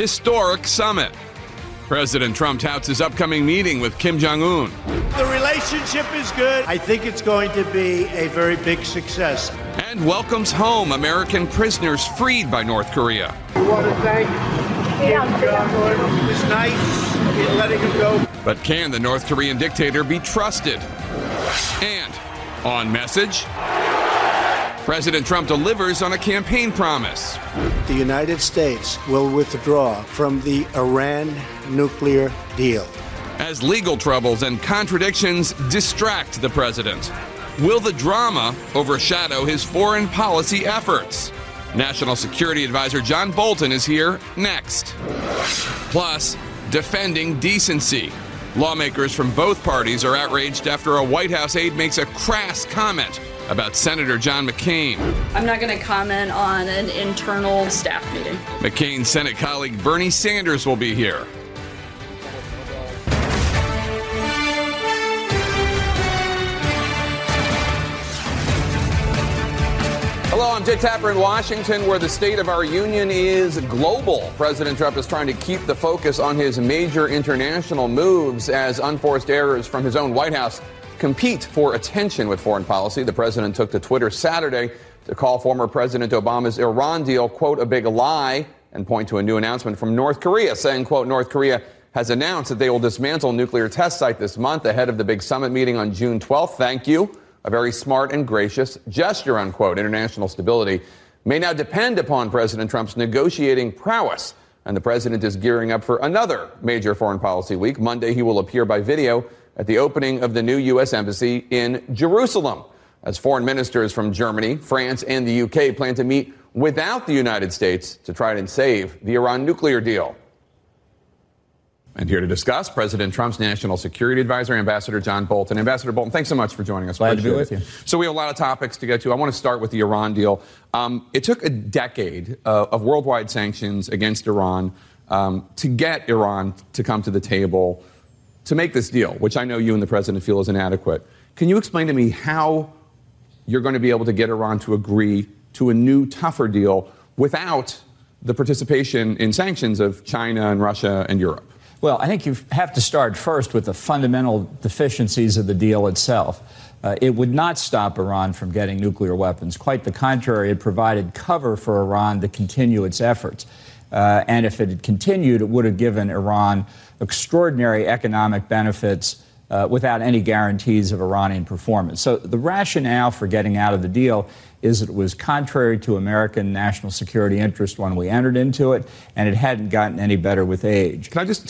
historic summit. President Trump touts his upcoming meeting with Kim Jong-un. The relationship is good. I think it's going to be a very big success. And welcomes home American prisoners freed by North Korea. We want to thank Kim Jong-un. It was nice in letting him go. But can the North Korean dictator be trusted? And on message, President Trump delivers on a campaign promise. The United States will withdraw from the Iran nuclear deal. As legal troubles and contradictions distract the president, will the drama overshadow his foreign policy efforts? National Security Advisor John Bolton is here next. Plus, defending decency. Lawmakers from both parties are outraged after a White House aide makes a crass comment about Senator John McCain. I'm not going to comment on an internal staff meeting. McCain's Senate colleague Bernie Sanders will be here. Hello, I'm Dick Tapper in Washington, where the state of our union is global. President Trump is trying to keep the focus on his major international moves as unforced errors from his own White House compete for attention with foreign policy. The president took to Twitter Saturday to call former President Obama's Iran deal, quote, a big lie, and point to a new announcement from North Korea saying, quote, North Korea has announced that they will dismantle nuclear test site this month ahead of the big summit meeting on June 12th. Thank you. A very smart and gracious gesture, unquote. International stability may now depend upon President Trump's negotiating prowess. And the president is gearing up for another major foreign policy week. Monday, he will appear by video at the opening of the new U.S. Embassy in Jerusalem, as foreign ministers from Germany, France, and the U.K. plan to meet without the United States to try and save the Iran nuclear deal. And here to discuss, President Trump's National Security Advisor, Ambassador John Bolton. Ambassador Bolton, thanks so much for joining us. Glad to be with you. So we have a lot of topics to get to. I want to start with the Iran deal. It took a decade of worldwide sanctions against Iran to get Iran to come to the table to make this deal, which I know you and the president feel is inadequate. Can you explain to me how you're going to be able to get Iran to agree to a new, tougher deal without the participation in sanctions of China and Russia and Europe? Well, I think you have to start first with the fundamental deficiencies of the deal itself. It would not stop Iran from getting nuclear weapons. Quite the contrary, it provided cover for Iran to continue its efforts. And if it had continued, it would have given Iran extraordinary economic benefits without any guarantees of Iranian performance. So the rationale for getting out of the deal is that it was contrary to American national security interest when we entered into it, and it hadn't gotten any better with age. Can I just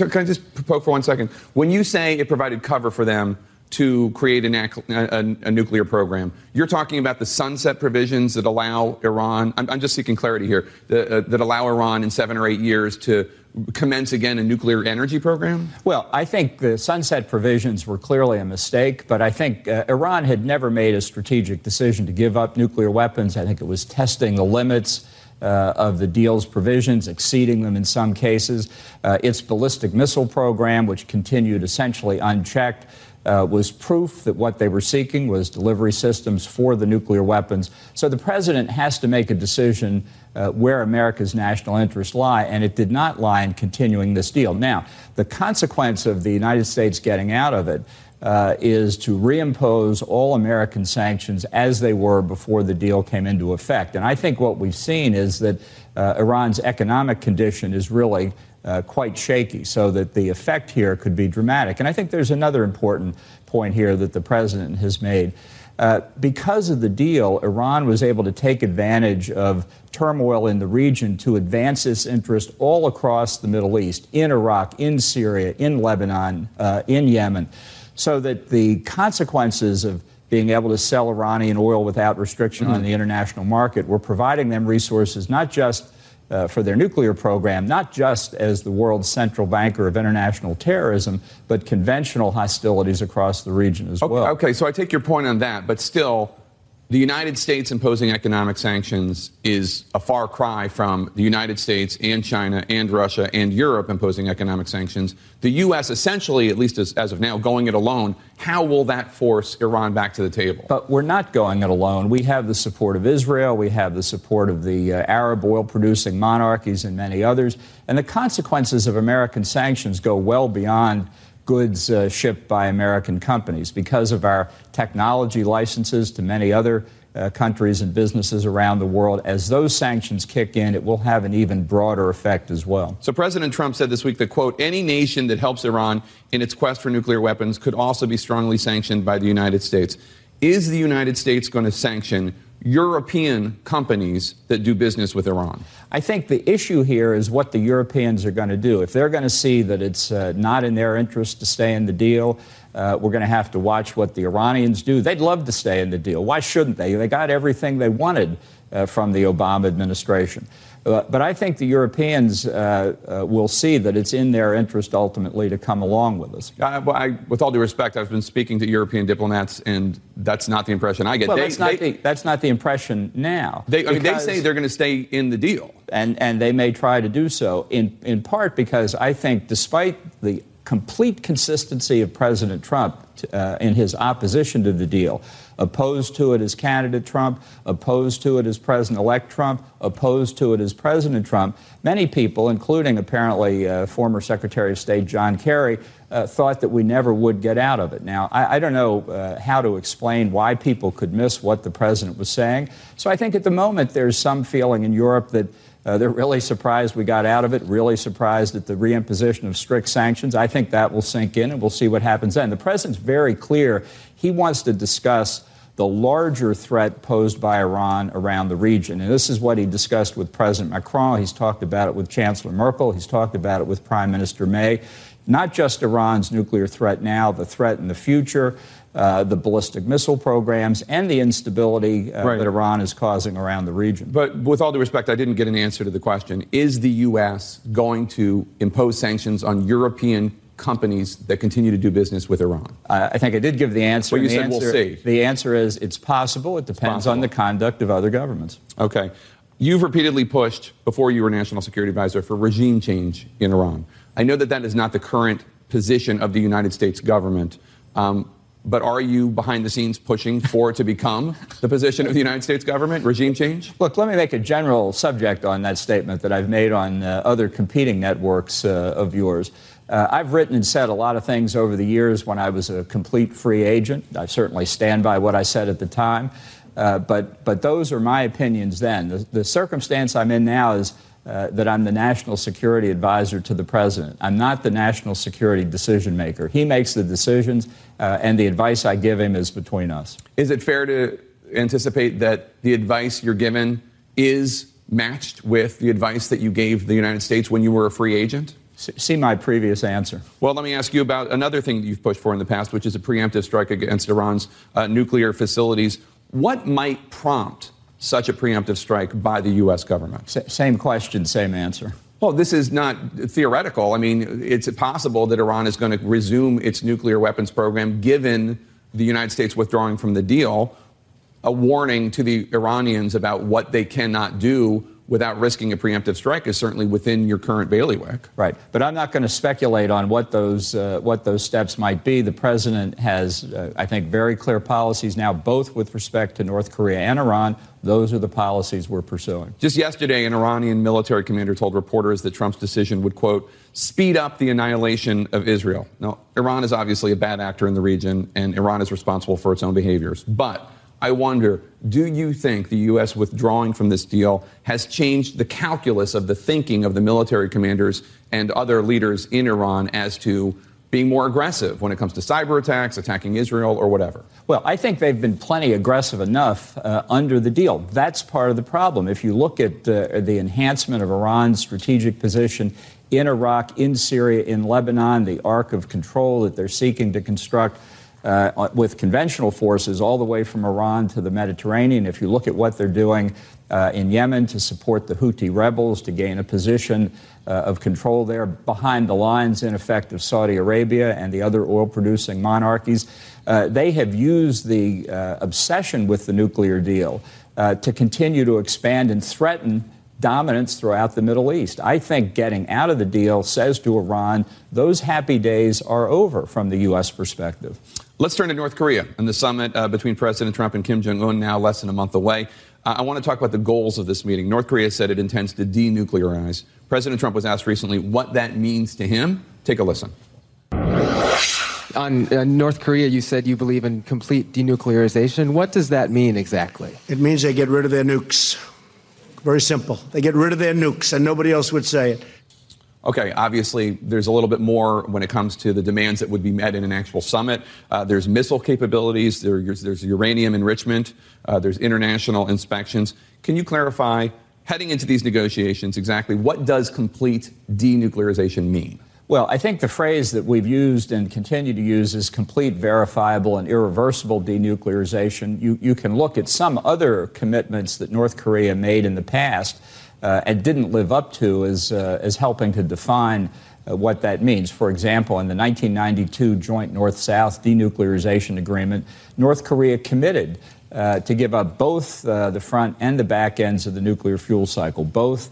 poke for 1 second? When you say it provided cover for them to create a nuclear program, you're talking about the sunset provisions that allow Iran, I'm just seeking clarity here, that allow Iran in 7 or 8 years to commence again a nuclear energy program? Well, I think the sunset provisions were clearly a mistake, but I think Iran had never made a strategic decision to give up nuclear weapons. I think it was testing the limits of the deal's provisions, exceeding them in some cases. Its ballistic missile program, which continued essentially unchecked, was proof that what they were seeking was delivery systems for the nuclear weapons. So the president has to make a decision where America's national interests lie, and it did not lie in continuing this deal. Now, the consequence of the United States getting out of it is to reimpose all American sanctions as they were before the deal came into effect. And I think what we've seen is that Iran's economic condition is really quite shaky, so that the effect here could be dramatic. And I think there's another important point here that the president has made. Because of the deal, Iran was able to take advantage of turmoil in the region to advance its interest all across the Middle East, in Iraq, in Syria, in Lebanon, in Yemen, so that the consequences of being able to sell Iranian oil without restriction on the international market were providing them resources not just for their nuclear program, not just as the world's central banker of international terrorism, but conventional hostilities across the region as well. Okay, so I take your point on that, but still, The United States imposing economic sanctions is a far cry from the United States and China and Russia and Europe imposing economic sanctions. The U.S. essentially, at least as of now, going it alone. How will that force Iran back to the table? But we're not going it alone. We have the support of Israel. We have the support of the Arab oil-producing monarchies and many others. And the consequences of American sanctions go well beyond goods shipped by American companies because of our technology licenses to many other countries and businesses around the world. As those sanctions kick in, it will have an even broader effect as well. So President Trump said this week that, quote, any nation that helps Iran in its quest for nuclear weapons could also be strongly sanctioned by the United States. Is the United States going to sanction European companies that do business with Iran? I think the issue here is what the Europeans are going to do. If they're going to see that it's not in their interest to stay in the deal, we're going to have to watch what the Iranians do. They'd love to stay in the deal. Why shouldn't they? They got everything they wanted from the Obama administration. But I think the Europeans will see that it's in their interest ultimately to come along with us. With all due respect, I've been speaking to European diplomats, and that's not the impression I get. Well, that's not the impression now. They say they're going to stay in the deal. And they may try to do so, in part because I think despite the complete consistency of President Trump in his opposition to the deal, opposed to it as candidate Trump, opposed to it as President-elect Trump, opposed to it as President Trump, many people, including apparently former Secretary of State John Kerry, thought that we never would get out of it. Now, I don't know how to explain why people could miss what the president was saying. So I think at the moment there's some feeling in Europe that they're really surprised we got out of it, really surprised at the reimposition of strict sanctions. I think that will sink in, and we'll see what happens then. The president's very clear. He wants to discuss the larger threat posed by Iran around the region. And this is what he discussed with President Macron. He's talked about it with Chancellor Merkel. He's talked about it with Prime Minister May. Not just Iran's nuclear threat now, the threat in the future, the ballistic missile programs, and the instability that Iran is causing around the region. But with all due respect, I didn't get an answer to the question. Is the U.S. going to impose sanctions on European companies that continue to do business with Iran? I think I did give the answer. Well, you said we'll see. The answer is it's possible. It depends on the conduct of other governments. Okay. You've repeatedly pushed, before you were National Security Advisor, for regime change in Iran. I know that is not the current position of the United States government, but are you behind the scenes pushing for it to become the position of the United States government, regime change? Look, let me make a general subject on that statement that I've made on other competing networks of yours. I've written and said a lot of things over the years when I was a complete free agent. I certainly stand by what I said at the time, but those are my opinions then. The circumstance I'm in now is that I'm the National Security Advisor to the President. I'm not the National Security decision maker. He makes the decisions, and the advice I give him is between us. Is it fair to anticipate that the advice you're given is matched with the advice that you gave the United States when you were a free agent? See my previous answer. Well, let me ask you about another thing that you've pushed for in the past, which is a preemptive strike against Iran's nuclear facilities. What might prompt such a preemptive strike by the U.S. government? Same question, same answer. Well, this is not theoretical. I mean, it's possible that Iran is going to resume its nuclear weapons program, given the United States withdrawing from the deal, a warning to the Iranians about what they cannot do without risking a preemptive strike is certainly within your current bailiwick. Right. But I'm not going to speculate on what those steps might be. The president has, I think, very clear policies now, both with respect to North Korea and Iran. Those are the policies we're pursuing. Just yesterday, an Iranian military commander told reporters that Trump's decision would, quote, speed up the annihilation of Israel. Now, Iran is obviously a bad actor in the region, and Iran is responsible for its own behaviors. But I wonder, do you think the U.S. withdrawing from this deal has changed the calculus of the thinking of the military commanders and other leaders in Iran as to being more aggressive when it comes to cyber attacks, attacking Israel, or whatever? Well, I think they've been plenty aggressive enough under the deal. That's part of the problem. If you look at the enhancement of Iran's strategic position in Iraq, in Syria, in Lebanon, the arc of control that they're seeking to construct, with conventional forces all the way from Iran to the Mediterranean. If you look at what they're doing in Yemen to support the Houthi rebels, to gain a position of control there behind the lines, in effect, of Saudi Arabia and the other oil-producing monarchies, they have used the obsession with the nuclear deal to continue to expand and threaten dominance throughout the Middle East. I think getting out of the deal says to Iran, those happy days are over from the U.S. perspective. Let's turn to North Korea and the summit between President Trump and Kim Jong-un, now less than a month away. I want to talk about the goals of this meeting. North Korea said it intends to denuclearize. President Trump was asked recently what that means to him. Take a listen. On North Korea, you said you believe in complete denuclearization. What does that mean exactly? It means they get rid of their nukes. Very simple. They get rid of their nukes, and nobody else would say it. Okay, obviously, there's a little bit more when it comes to the demands that would be met in an actual summit. There's missile capabilities. There's uranium enrichment. There's international inspections. Can you clarify, heading into these negotiations, exactly what does complete denuclearization mean? Well, I think the phrase that we've used and continue to use is complete, verifiable, and irreversible denuclearization. You can look at some other commitments that North Korea made in the past and didn't live up to as helping to define what that means. For example, in the 1992 joint North-South denuclearization agreement, North Korea committed to give up both the front and the back ends of the nuclear fuel cycle, both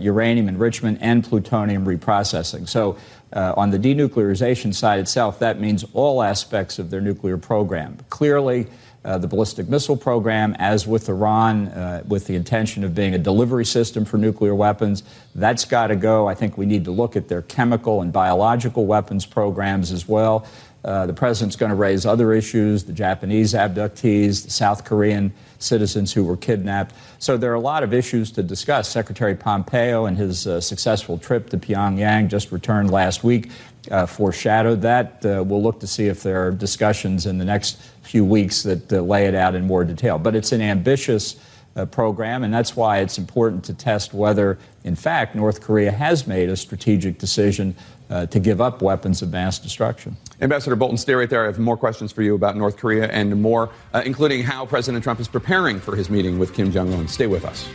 uranium enrichment and plutonium reprocessing. So on the denuclearization side itself, that means all aspects of their nuclear program. Clearly, the ballistic missile program, as with Iran, with the intention of being a delivery system for nuclear weapons, that's got to go. I think we need to look at their chemical and biological weapons programs as well. The president's going to raise other issues, the Japanese abductees, the South Korean citizens who were kidnapped. So there are a lot of issues to discuss. Secretary Pompeo and his successful trip to Pyongyang, just returned last week, foreshadowed that. We'll look to see if there are discussions in the next few weeks that lay it out in more detail. But it's an ambitious program, and that's why it's important to test whether, in fact, North Korea has made a strategic decision to give up weapons of mass destruction. Ambassador Bolton, stay right there. I have more questions for you about North Korea and more, including how President Trump is preparing for his meeting with Kim Jong-un. Stay with us.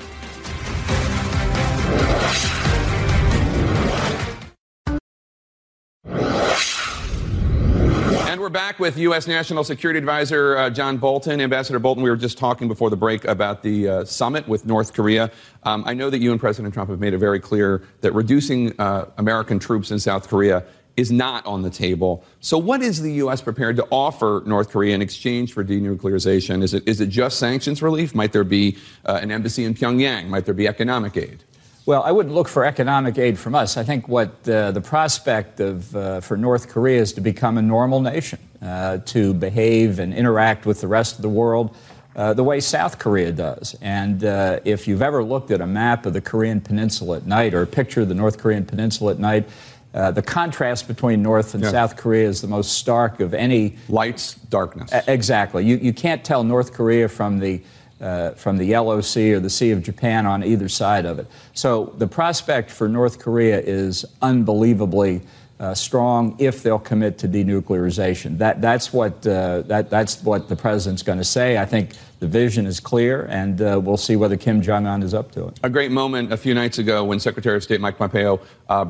We're back with U.S. National Security Advisor John Bolton. Ambassador Bolton, we were just talking before the break about the summit with North Korea. I know that you and President Trump have made it very clear that reducing American troops in South Korea is not on the table. So what is the U.S. prepared to offer North Korea in exchange for denuclearization? Is it just sanctions relief? Might there be an embassy in Pyongyang? Might there be economic aid? Well, I wouldn't look for economic aid from us. I think what the prospect of for North Korea is to become a normal nation, to behave and interact with the rest of the world the way South Korea does. And if you've ever looked at a map of the Korean peninsula at night or a picture of the North Korean peninsula at night, the contrast between North and South Korea is the most stark of any. Lights, darkness. Exactly. You can't tell North Korea from the Yellow Sea or the Sea of Japan on either side of it. So the prospect for North Korea is unbelievably strong if they'll commit to denuclearization. That's what the president's going to say. I think the vision is clear, and we'll see whether Kim Jong-un is up to it. A great moment a few nights ago when Secretary of State Mike Pompeo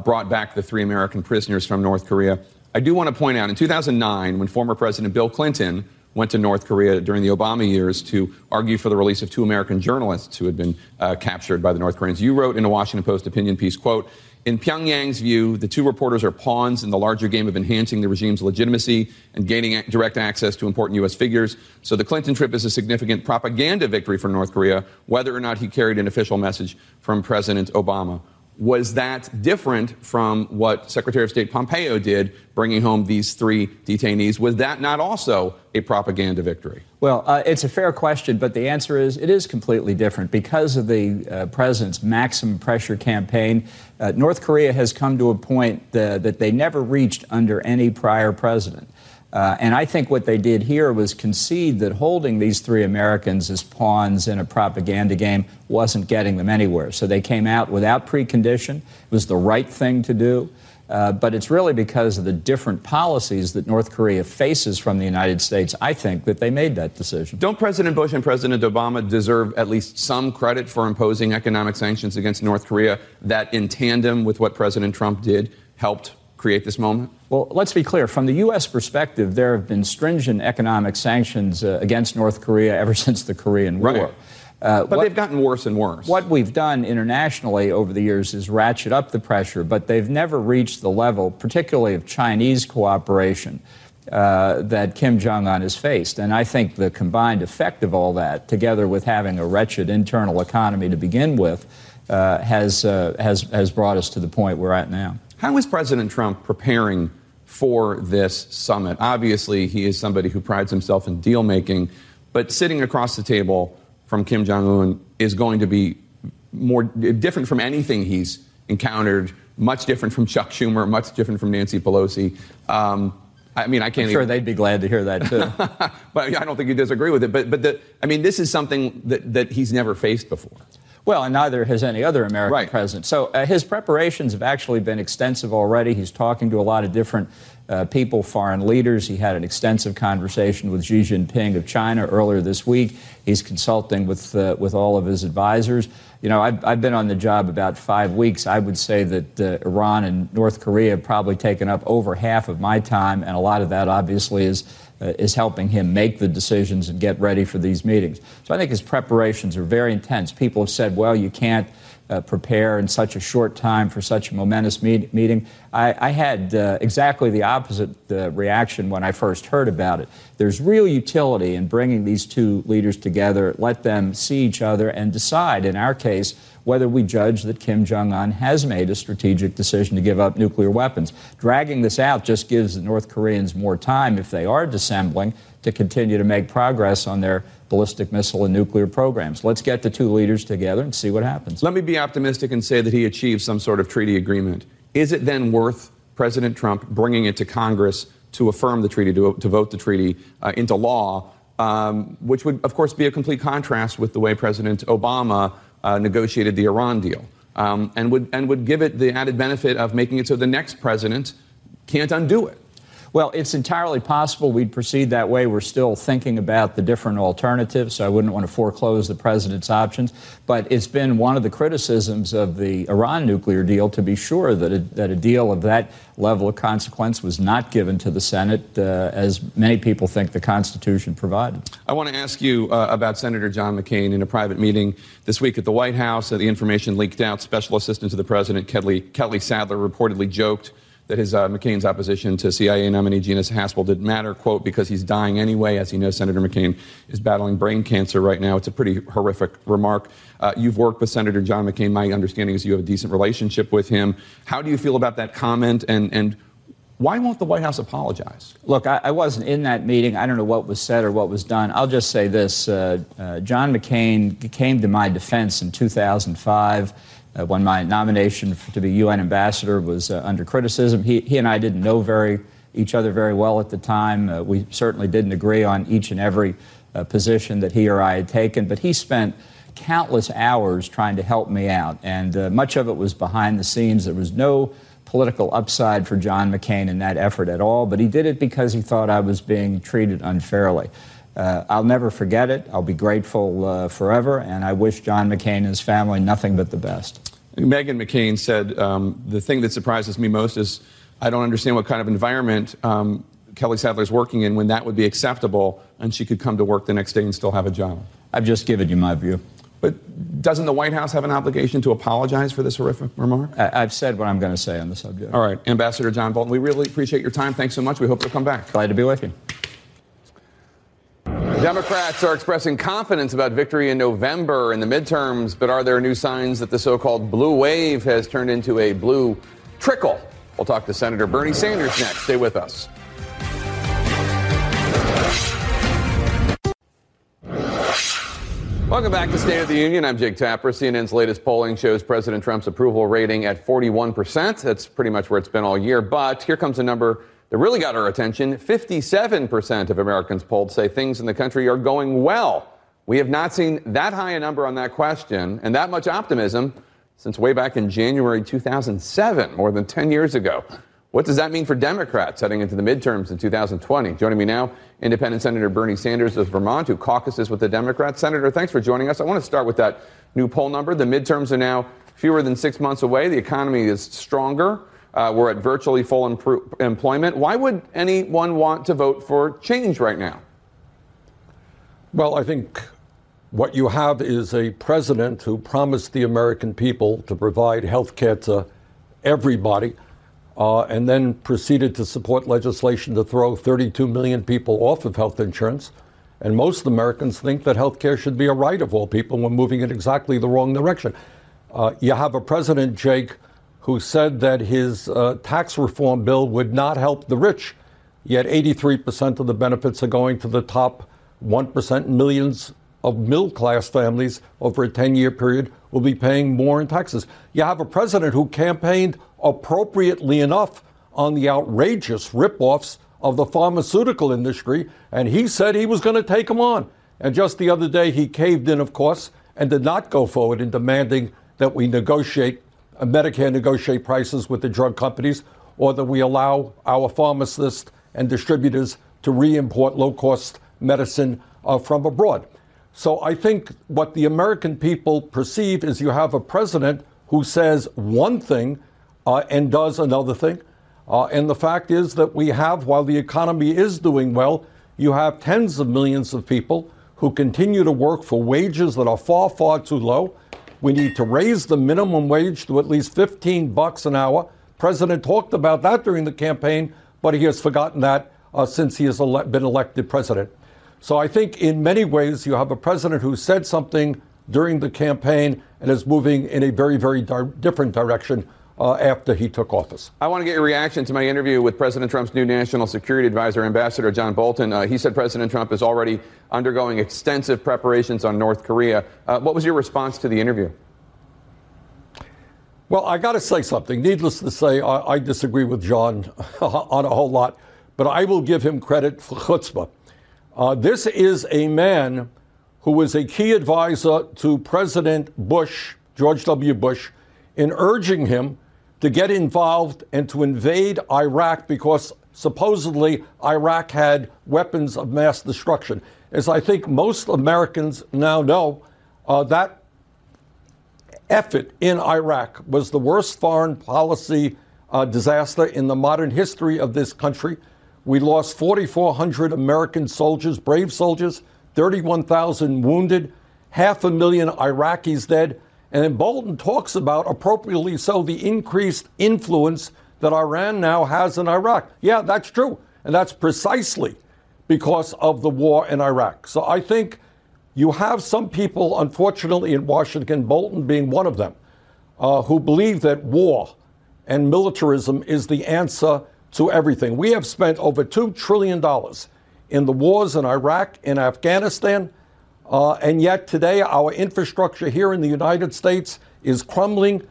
brought back the 3 American prisoners from North Korea. I do want to point out, in 2009, when former President Bill Clinton went to North Korea during the Obama years to argue for the release of 2 American journalists who had been captured by the North Koreans, you wrote in a Washington Post opinion piece, quote, "In Pyongyang's view, the 2 reporters are pawns in the larger game of enhancing the regime's legitimacy and gaining direct access to important U.S. figures. So the Clinton trip is a significant propaganda victory for North Korea, whether or not he carried an official message from President Obama." Was that different from what Secretary of State Pompeo did, bringing home these 3 detainees? Was that not also a propaganda victory? Well, it's a fair question, but the answer is it is completely different. Because of the president's maximum pressure campaign, North Korea has come to a point that they never reached under any prior president. And I think what they did here was concede that holding these 3 Americans as pawns in a propaganda game wasn't getting them anywhere. So they came out without precondition. It was the right thing to do. But it's really because of the different policies that North Korea faces from the United States, I think, that they made that decision. Don't President Bush and President Obama deserve at least some credit for imposing economic sanctions against North Korea that, in tandem with what President Trump did, helped create this moment? Well, let's be clear. From the U.S. perspective, there have been stringent economic sanctions against North Korea ever since the Korean War. Right. But they've gotten worse and worse. What we've done internationally over the years is ratchet up the pressure, but they've never reached the level, particularly of Chinese cooperation, that Kim Jong-un has faced. And I think the combined effect of all that, together with having a wretched internal economy to begin with, has brought us to the point we're at now. How is President Trump preparing for this summit? Obviously, he is somebody who prides himself in deal-making, but sitting across the table from Kim Jong-un is going to be more different from anything he's encountered, much different from Chuck Schumer, much different from Nancy Pelosi. I'm sure they'd be glad to hear that, too. But I don't think you disagree with it. But this is something that he's never faced before. Well, and neither has any other American president. So his preparations have actually been extensive already. He's talking to a lot of different people, foreign leaders. He had an extensive conversation with Xi Jinping of China earlier this week. He's consulting with all of his advisors. You know, I've been on the job about 5 weeks. I would say that Iran and North Korea have probably taken up over half of my time, and a lot of that obviously is helping him make the decisions and get ready for these meetings. So I think his preparations are very intense. People have said, well, you can't prepare in such a short time for such a momentous meeting. I had exactly the opposite reaction when I first heard about it. There's real utility in bringing these two leaders together, let them see each other and decide, in our case, whether we judge that Kim Jong-un has made a strategic decision to give up nuclear weapons. Dragging this out just gives the North Koreans more time, if they are dissembling, to continue to make progress on their ballistic missile and nuclear programs. Let's get the two leaders together and see what happens. Let me be optimistic and say that he achieves some sort of treaty agreement. Is it then worth President Trump bringing it to Congress to affirm the treaty, to vote the treaty into law, which would, of course, be a complete contrast with the way President Obama negotiated the Iran deal, and would give it the added benefit of making it so the next president can't undo it? Well, it's entirely possible we'd proceed that way. We're still thinking about the different alternatives, so I wouldn't want to foreclose the president's options. But it's been one of the criticisms of the Iran nuclear deal, to be sure, that a deal of that level of consequence was not given to the Senate, as many people think the Constitution provided. I want to ask you about Senator John McCain in a private meeting this week at the White House. The information leaked out. Special Assistant to the President, Kelly Sadler, reportedly joked that his McCain's opposition to CIA nominee Gina Haspel didn't matter, quote, because he's dying anyway. As you know, Senator McCain is battling brain cancer right now. It's a pretty horrific remark. You've worked with Senator John McCain. My understanding is you have a decent relationship with him. How do you feel about that comment, and why won't the White House apologize? Look, I wasn't in that meeting. I don't know what was said or what was done. I'll just say this. John McCain came to my defense in 2005. When my nomination to be UN ambassador was under criticism. He and I didn't know each other very well at the time. We certainly didn't agree on each and every position that he or I had taken, but he spent countless hours trying to help me out, and much of it was behind the scenes. There was no political upside for John McCain in that effort at all, but he did it because he thought I was being treated unfairly. I'll never forget it. I'll be grateful forever, and I wish John McCain and his family nothing but the best. Meghan McCain said, the thing that surprises me most is I don't understand what kind of environment Kelly Sadler's working in when that would be acceptable, and she could come to work the next day and still have a job. I've just given you my view. But doesn't the White House have an obligation to apologize for this horrific remark? I've said what I'm going to say on the subject. All right. Ambassador John Bolton, we really appreciate your time. Thanks so much. We hope you'll come back. Glad to be with you. Democrats are expressing confidence about victory in November in the midterms, but are there new signs that the so-called blue wave has turned into a blue trickle? We'll talk to Senator Bernie Sanders next. Stay with us. Welcome back to State of the Union. I'm Jake Tapper. CNN's latest polling shows President Trump's approval rating at 41%. That's pretty much where it's been all year, but here comes a number that really got our attention. 57% of Americans polled say things in the country are going well. We have not seen that high a number on that question and that much optimism since way back in January 2007, more than 10 years ago. What does that mean for Democrats heading into the midterms in 2020? Joining me now, Independent Senator Bernie Sanders of Vermont, who caucuses with the Democrats. Senator, thanks for joining us. I want to start with that new poll number. The midterms are now fewer than 6 months away. The economy is stronger. We're at virtually full employment. Why would anyone want to vote for change right now? Well, I think what you have is a president who promised the American people to provide health care to everybody, and then proceeded to support legislation to throw 32 million people off of health insurance. And most Americans think that health care should be a right of all people. We're moving in exactly the wrong direction. You have a president, Jake, who said that his tax reform bill would not help the rich, yet 83% of the benefits are going to the top 1%. Millions of middle-class families over a 10-year period will be paying more in taxes. You have a president who campaigned appropriately enough on the outrageous ripoffs of the pharmaceutical industry, and he said he was going to take them on. And just the other day, he caved in, of course, and did not go forward in demanding that we negotiate, Medicare negotiate prices with the drug companies, or that we allow our pharmacists and distributors to re-import low-cost medicine from abroad. So I think what the American people perceive is you have a president who says one thing and does another thing. And the fact is that we have, while the economy is doing well, you have tens of millions of people who continue to work for wages that are far, far too low. We need to raise the minimum wage to at least $15 an hour. President talked about that during the campaign, but he has forgotten that since he has been elected president. So I think in many ways you have a president who said something during the campaign and is moving in a very, very different direction after he took office. I want to get your reaction to my interview with President Trump's new National Security Advisor, Ambassador John Bolton. He said President Trump is already undergoing extensive preparations on North Korea. What was your response to the interview? Well, I got to say something. Needless to say, I disagree with John on a whole lot, but I will give him credit for chutzpah. This is a man who was a key advisor to President Bush, George W. Bush, in urging him to get involved and to invade Iraq because supposedly Iraq had weapons of mass destruction. As I think most Americans now know, that effort in Iraq was the worst foreign policy disaster in the modern history of this country. We lost 4,400 American soldiers, brave soldiers, 31,000 wounded, 500,000 Iraqis dead. And then Bolton talks about, appropriately so, the increased influence that Iran now has in Iraq. Yeah, that's true. And that's precisely because of the war in Iraq. So I think you have some people, unfortunately, in Washington, Bolton being one of them, who believe that war and militarism is the answer to everything. We have spent over $2 trillion in the wars in Iraq and Afghanistan, and yet today our infrastructure here in the United States is crumbling.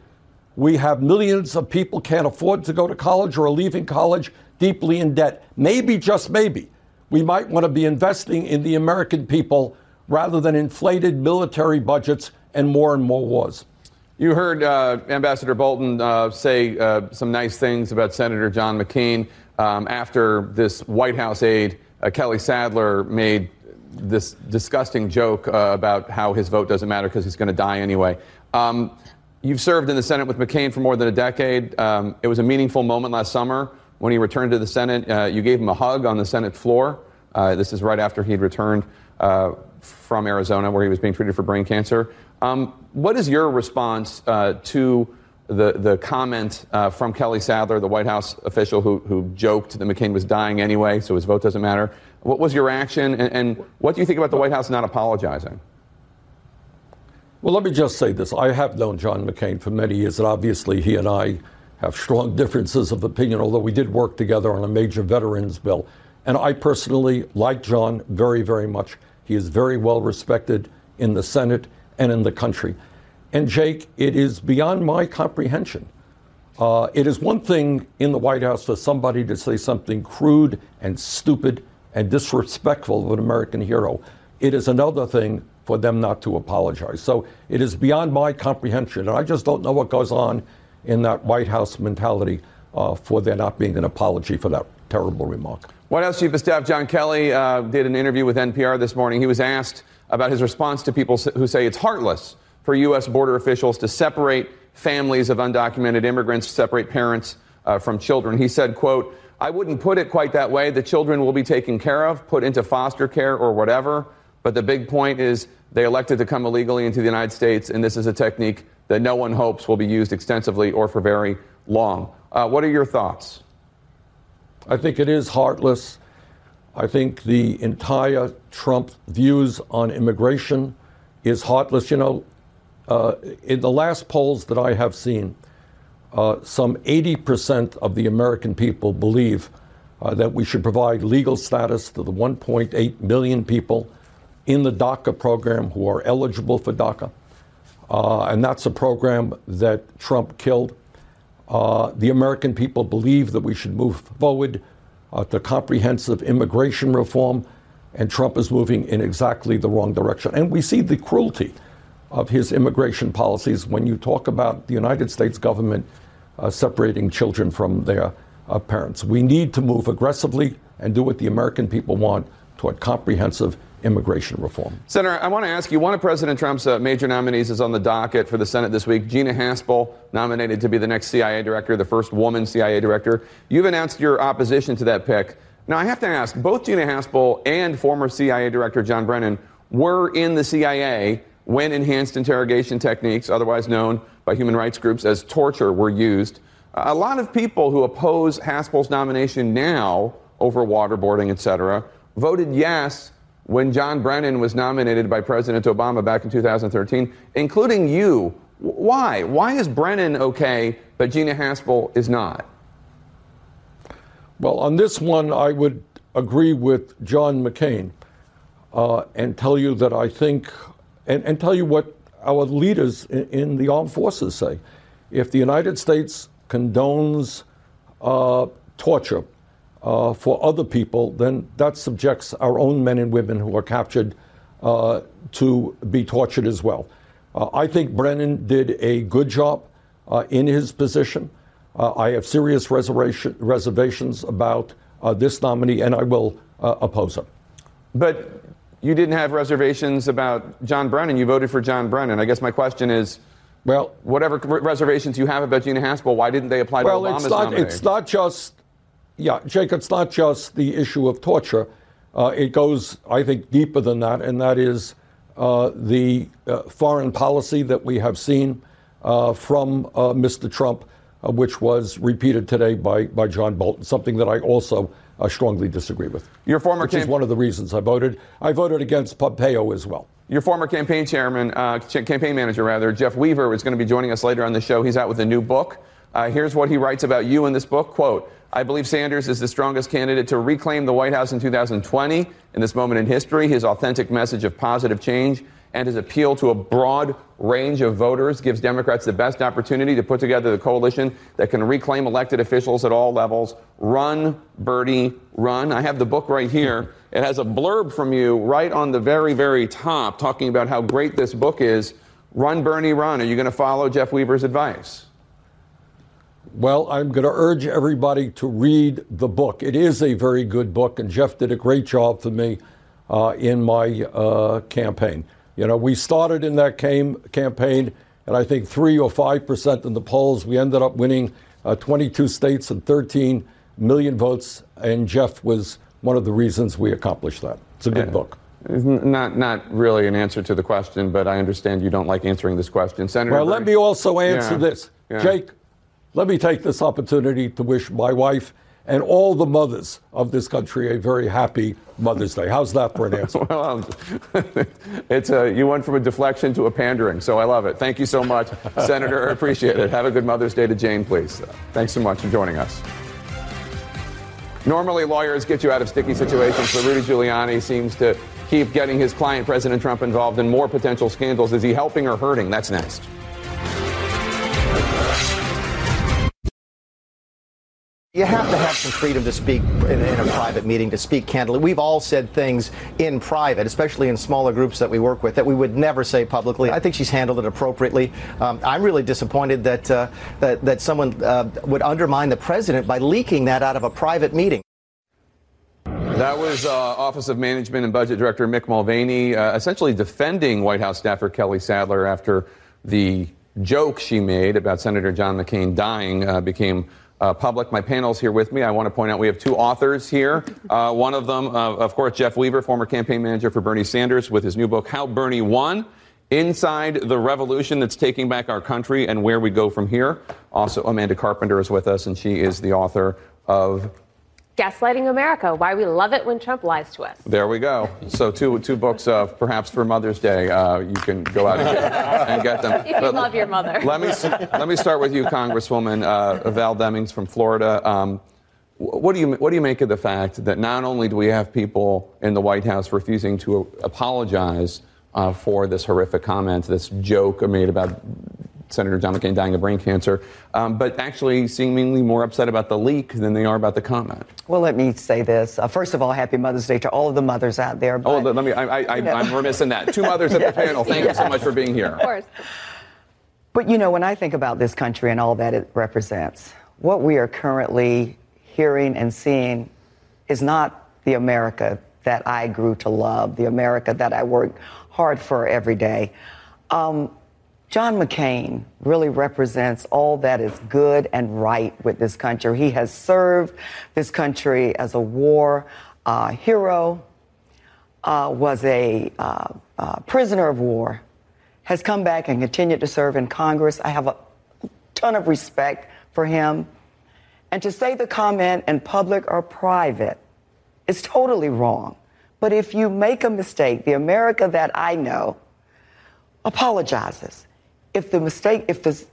We have millions of people can't afford to go to college or are leaving college deeply in debt. Maybe, just maybe, we might want to be investing in the American people rather than inflated military budgets and more wars. You heard Ambassador Bolton say some nice things about Senator John McCain after this White House aide, Kelly Sadler, made this disgusting joke about how his vote doesn't matter because he's going to die anyway. You've served in the Senate with McCain for more than a decade. It was a meaningful moment last summer when he returned to the Senate. You gave him a hug on the Senate floor. This is right after he'd returned from Arizona, where he was being treated for brain cancer. What is your response to the comment from Kelly Sadler, the White House official who joked that McCain was dying anyway, so his vote doesn't matter? What was your reaction, and what do you think about the White House not apologizing? Well, let me just say this. I have known John McCain for many years, and obviously he and I have strong differences of opinion, although we did work together on a major veterans bill. And I personally like John very, very much. He is very well respected in the Senate and in the country. And Jake, it is beyond my comprehension. It is one thing in the White House for somebody to say something crude and stupid and disrespectful of an American hero. It is another thing for them not to apologize. So it is beyond my comprehension. And I just don't know what goes on in that White House mentality for there not being an apology for that terrible remark. White House Chief of Staff John Kelly did an interview with NPR this morning. He was asked about his response to people who say it's heartless for U.S. border officials to separate families of undocumented immigrants, separate parents from children. He said, quote, "I wouldn't put it quite that way. The children will be taken care of, put into foster care or whatever. But the big point is they elected to come illegally into the United States, and this is a technique that no one hopes will be used extensively or for very long." What are your thoughts? I think it is heartless. I think the entire Trump views on immigration is heartless. You know, in the last polls that I have seen, some 80% of the American people believe that we should provide legal status to the 1.8 million people in the DACA program who are eligible for DACA. And that's a program that Trump killed. The American people believe that we should move forward to comprehensive immigration reform, and Trump is moving in exactly the wrong direction. And we see the cruelty of his immigration policies when you talk about the United States government separating children from their parents. We need to move aggressively and do what the American people want toward comprehensive immigration reform. Senator, I want to ask you, one of President Trump's major nominees is on the docket for the Senate this week. Gina Haspel, nominated to be the next CIA director, the first woman CIA director. You've announced your opposition to that pick. Now, I have to ask, both Gina Haspel and former CIA Director John Brennan were in the CIA when enhanced interrogation techniques, otherwise known by human rights groups as torture, were used. A lot of people who oppose Haspel's nomination now over waterboarding, etc., voted yes when John Brennan was nominated by President Obama back in 2013, including you. Why? Why is Brennan okay, but Gina Haspel is not? Well, on this one, I would agree with John McCain and tell you that I think, and tell you what our leaders in the armed forces say. If the United States condones torture for other people, then that subjects our own men and women who are captured to be tortured as well. I think Brennan did a good job in his position. I have serious reservations about this nominee, and I will oppose him. But you didn't have reservations about John Brennan. You voted for John Brennan. I guess my question is, well, whatever reservations you have about Gina Haspel, why didn't they apply to Obama's nomination? Well, it's not just... Yeah, Jake, it's not just the issue of torture. It goes, I think, deeper than that, and that is the foreign policy that we have seen from Mr. Trump, which was repeated today by John Bolton, something that I also strongly disagree with. Your former which is one of the reasons I voted. I voted against Pompeo as well. Your former campaign manager, Jeff Weaver, is going to be joining us later on the show. He's out with a new book. Here's what he writes about you in this book, quote, "I believe Sanders is the strongest candidate to reclaim the White House in 2020. In this moment in history, his authentic message of positive change and his appeal to a broad range of voters gives Democrats the best opportunity to put together the coalition that can reclaim elected officials at all levels. Run, Bertie, run." I have the book right here. It has a blurb from you right on the very, very top talking about how great this book is. Run, Bernie, run. Are you going to follow Jeff Weaver's advice? Well, I'm going to urge everybody to read the book. It is a very good book, and Jeff did a great job for me in my campaign. You know, we started in that campaign, and I think 3 or 5% in the polls. We ended up winning 22 states and 13 million votes, and Jeff was one of the reasons we accomplished that. It's a good book. Not really an answer to the question, but I understand you don't like answering this question. Senator, well, let me also answer this. Yeah. Jake, let me take this opportunity to wish my wife and all the mothers of this country a very happy Mother's Day. How's that for an answer? Well, it's you went from a deflection to a pandering, so I love it. Thank you so much, Senator. I appreciate it. Have a good Mother's Day to Jane, please. Thanks so much for joining us. Normally, lawyers get you out of sticky situations, but Rudy Giuliani seems to keep getting his client, President Trump, involved in more potential scandals. Is he helping or hurting? That's next. You have to have some freedom to speak in a private meeting, to speak candidly. We've all said things in private, especially in smaller groups that we work with, that we would never say publicly. I think she's handled it appropriately. I'm really disappointed that that someone would undermine the president by leaking that out of a private meeting. That was Office of Management and Budget Director Mick Mulvaney essentially defending White House staffer Kelly Sadler after the joke she made about Senator John McCain dying became public. My panel's here with me. I want to point out we have two authors here. One of them, of course, Jeff Weaver, former campaign manager for Bernie Sanders, with his new book, How Bernie Won, Inside the Revolution That's Taking Back Our Country and Where We Go From Here. Also, Amanda Carpenter is with us, and she is the author of Gaslighting America, Why We Love It When Trump Lies to Us. There we go. So two books, perhaps for Mother's Day, you can go out and get them. If you love your mother. Let me start with you, Congresswoman Val Demings from Florida. What do you make of the fact that not only do we have people in the White House refusing to apologize for this horrific comment, this joke made about Senator John McCain dying of brain cancer, but actually seemingly more upset about the leak than they are about the comment? Well, let me say this. First of all, happy Mother's Day to all of the mothers out there. But, I'm remiss in that. Two mothers at the panel. Thank you so much for being here. Of course. But, you know, when I think about this country and all that it represents, what we are currently hearing and seeing is not the America that I grew to love, the America that I work hard for every day. John McCain really represents all that is good and right with this country. He has served this country as a war hero, was a prisoner of war, has come back and continued to serve in Congress. I have a ton of respect for him. And to say the comment in public or private is totally wrong. But if you make a mistake, the America that I know apologizes. If the mistake, if it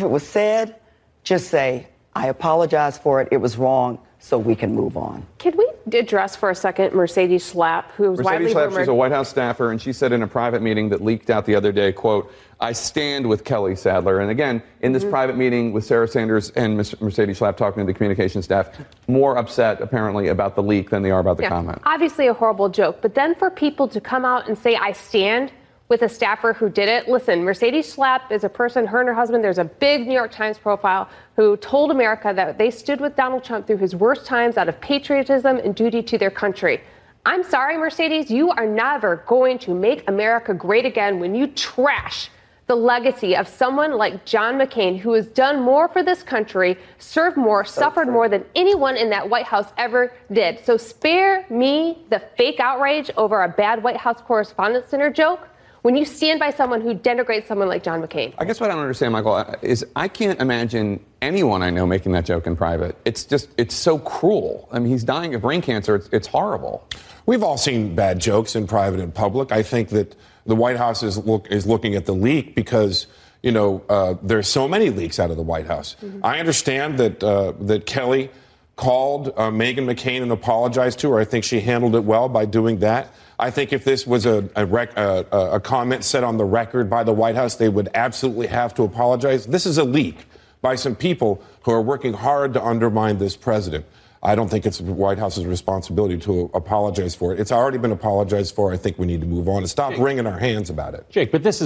was said, just say, I apologize for it. It was wrong, so we can move on. Can we address for a second Mercedes Schlapp, who was widely rumored? She's a White House staffer, and she said in a private meeting that leaked out the other day, quote, I stand with Kelly Sadler. And again, in this private meeting with Sarah Sanders and Mercedes Schlapp talking to the communications staff, more upset apparently about the leak than they are about the comment. Obviously a horrible joke, but then for people to come out and say, I stand with a staffer who did it. Listen, Mercedes Schlapp is a person, her and her husband, there's a big New York Times profile, who told America that they stood with Donald Trump through his worst times out of patriotism and duty to their country. I'm sorry, Mercedes, you are never going to make America great again when you trash the legacy of someone like John McCain, who has done more for this country, served more, suffered more than anyone in that White House ever did. So spare me the fake outrage over a bad White House Correspondents' Dinner joke when you stand by someone who denigrates someone like John McCain. I guess what I don't understand, Michael, is I can't imagine anyone I know making that joke in private. It's just, it's so cruel. I mean, he's dying of brain cancer. It's horrible. We've all seen bad jokes in private and public. I think that the White House is looking at the leak because, you know, there's so many leaks out of the White House. Mm-hmm. I understand that that Kelly called Meghan McCain and apologized to her. I think she handled it well by doing that. I think if this was a comment set on the record by the White House, they would absolutely have to apologize. This is a leak by some people who are working hard to undermine this president. I don't think it's the White House's responsibility to apologize for it. It's already been apologized for. I think we need to move on and stop wringing our hands about it. Jake, but this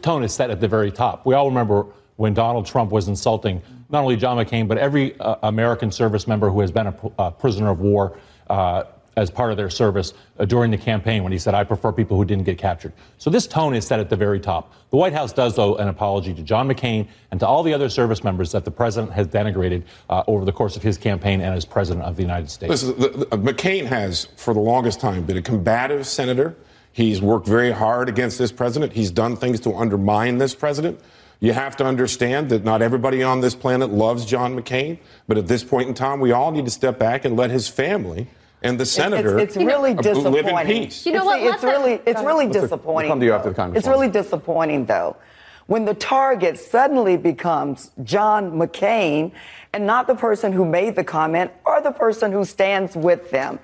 tone is set at the very top. We all remember when Donald Trump was insulting not only John McCain, but every American service member who has been a prisoner of war as part of their service during the campaign, when he said, I prefer people who didn't get captured. So this tone is set at the very top. The White House does, though, an apology to John McCain and to all the other service members that the president has denigrated over the course of his campaign and as president of the United States. Listen, McCain has, for the longest time, been a combative senator. He's worked very hard against this president. He's done things to undermine this president. You have to understand that not everybody on this planet loves John McCain, but at this point in time, we all need to step back and let his family and the senator it's really live in peace. You know what? It's really disappointing. We'll come to you after the conversation. It's really disappointing, though, when the target suddenly becomes John McCain and not the person who made the comment or the person who stands with them.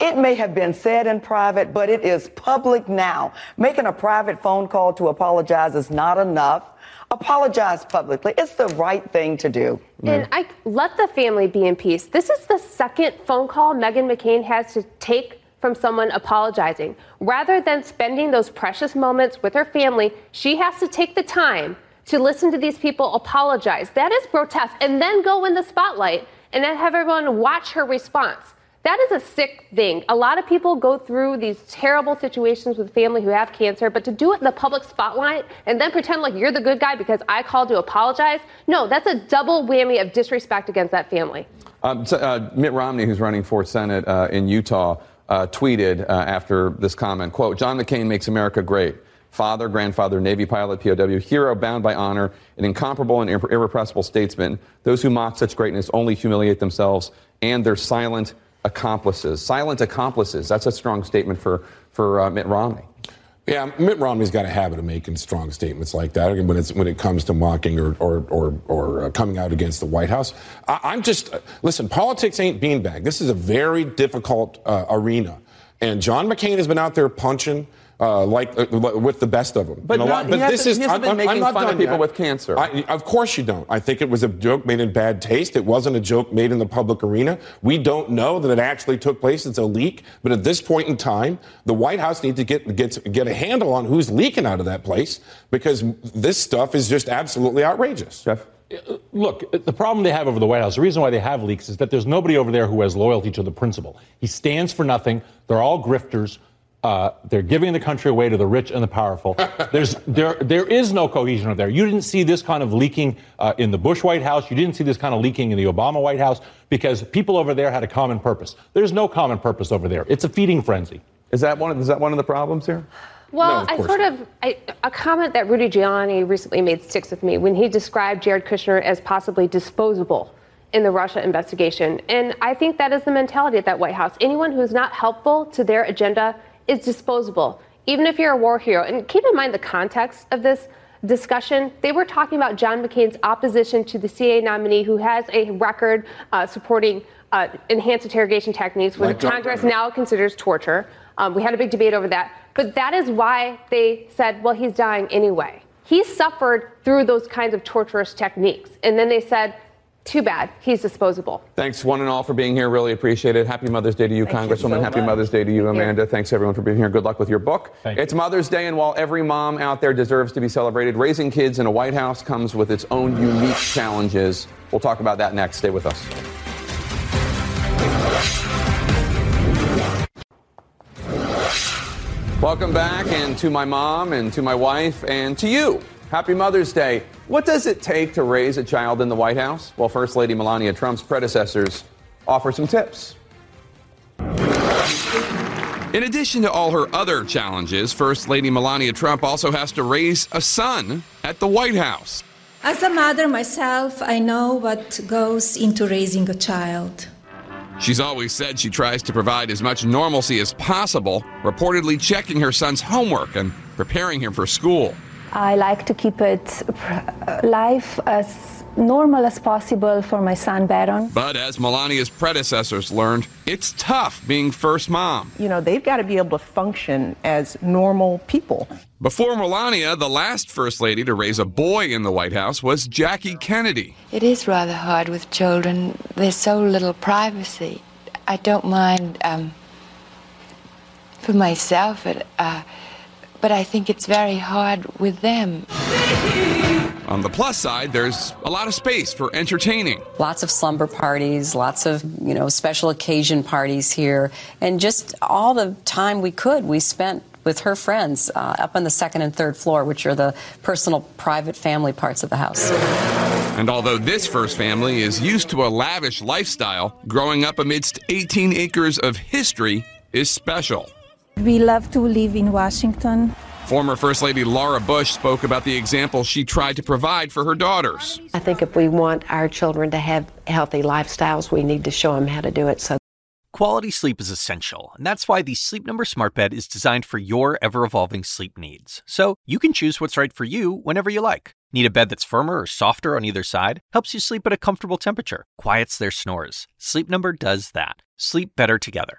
It may have been said in private, but it is public now. Making a private phone call to apologize is not enough. apologize publicly. It's the right thing to do. And I let the family be in peace. This is the second phone call Meghan McCain has to take from someone apologizing. Rather than spending those precious moments with her family, she has to take the time to listen to these people apologize. That is grotesque. And then go in the spotlight and then have everyone watch her response. That is a sick thing. A lot of people go through these terrible situations with family who have cancer, but to do it in the public spotlight and then pretend like you're the good guy because I called to apologize, no, that's a double whammy of disrespect against that family. Mitt Romney, who's running for Senate in Utah, tweeted after this comment, quote, "John McCain makes America great. Father, grandfather, Navy pilot, POW, hero bound by honor, an incomparable and irrepressible statesman. Those who mock such greatness only humiliate themselves and their silent accomplices." Silent accomplices. That's a strong statement for Mitt Romney. Yeah, Mitt Romney's got a habit of making strong statements like that when it comes to mocking or coming out against the White House. I'm just listen, politics ain't beanbag. This is a very difficult arena. And John McCain has been out there punching with the best of them. But this is making fun of people with cancer. Of course you don't. I think it was a joke made in bad taste. It wasn't a joke made in the public arena. We don't know that it actually took place. It's a leak. But at this point in time, the White House needs to get a handle on who's leaking out of that place, because this stuff is just absolutely outrageous. Jeff? Look, the problem they have over the White House, the reason why they have leaks is that there's nobody over there who has loyalty to the principal. He stands for nothing. They're all grifters. They're giving the country away to the rich and the powerful. There is no cohesion over there. You didn't see this kind of leaking in the Bush White House. You didn't see this kind of leaking in the Obama White House, because people over there had a common purpose. There's no common purpose over there. It's a feeding frenzy. Is that one of the problems here? Well, no, a comment that Rudy Giuliani recently made sticks with me when he described Jared Kushner as possibly disposable in the Russia investigation. And I think that is the mentality at that White House. Anyone who's not helpful to their agenda is disposable, even if you're a war hero. And keep in mind the context of this discussion. They were talking about John McCain's opposition to the CIA nominee who has a record supporting enhanced interrogation techniques, which Congress now considers torture. We had a big debate over that. But that is why they said, well, he's dying anyway. He suffered through those kinds of torturous techniques. And then they said, too bad, he's disposable. Thanks, one and all, for being here. Really appreciate it. Happy Mother's Day to you, Congresswoman. Happy Mother's Day to you, Amanda. Thanks, everyone, for being here. Good luck with your book. It's Mother's Day, and while every mom out there deserves to be celebrated, raising kids in a White House comes with its own unique challenges. We'll talk about that next. Stay with us. Welcome back, and to my mom, and to my wife, and to you. Happy Mother's Day. What does it take to raise a child in the White House? Well, First Lady Melania Trump's predecessors offer some tips. In addition to all her other challenges, First Lady Melania Trump also has to raise a son at the White House. As a mother myself, I know what goes into raising a child. She's always said she tries to provide as much normalcy as possible, reportedly checking her son's homework and preparing him for school. I like to keep it life as normal as possible for my son, Barron. But as Melania's predecessors learned, it's tough being first mom. You know, they've got to be able to function as normal people. Before Melania, the last first lady to raise a boy in the White House was Jackie Kennedy. It is rather hard with children. There's so little privacy. I don't mind for myself, but I think it's very hard with them. On the plus side, there's a lot of space for entertaining. Lots of slumber parties, lots of, you know, special occasion parties here, and just all the time we spent with her friends up on the second and third floor, which are the personal, private, family parts of the house. And although this first family is used to a lavish lifestyle, growing up amidst 18 acres of history is special. We love to live in Washington. Former First Lady Laura Bush spoke about the example she tried to provide for her daughters. I think if we want our children to have healthy lifestyles, we need to show them how to do it. So quality sleep is essential, and that's why the Sleep Number Smart Bed is designed for your ever-evolving sleep needs. So you can choose what's right for you whenever you like. Need a bed that's firmer or softer on either side? Helps you sleep at a comfortable temperature. Quiets their snores. Sleep Number does that. Sleep better together.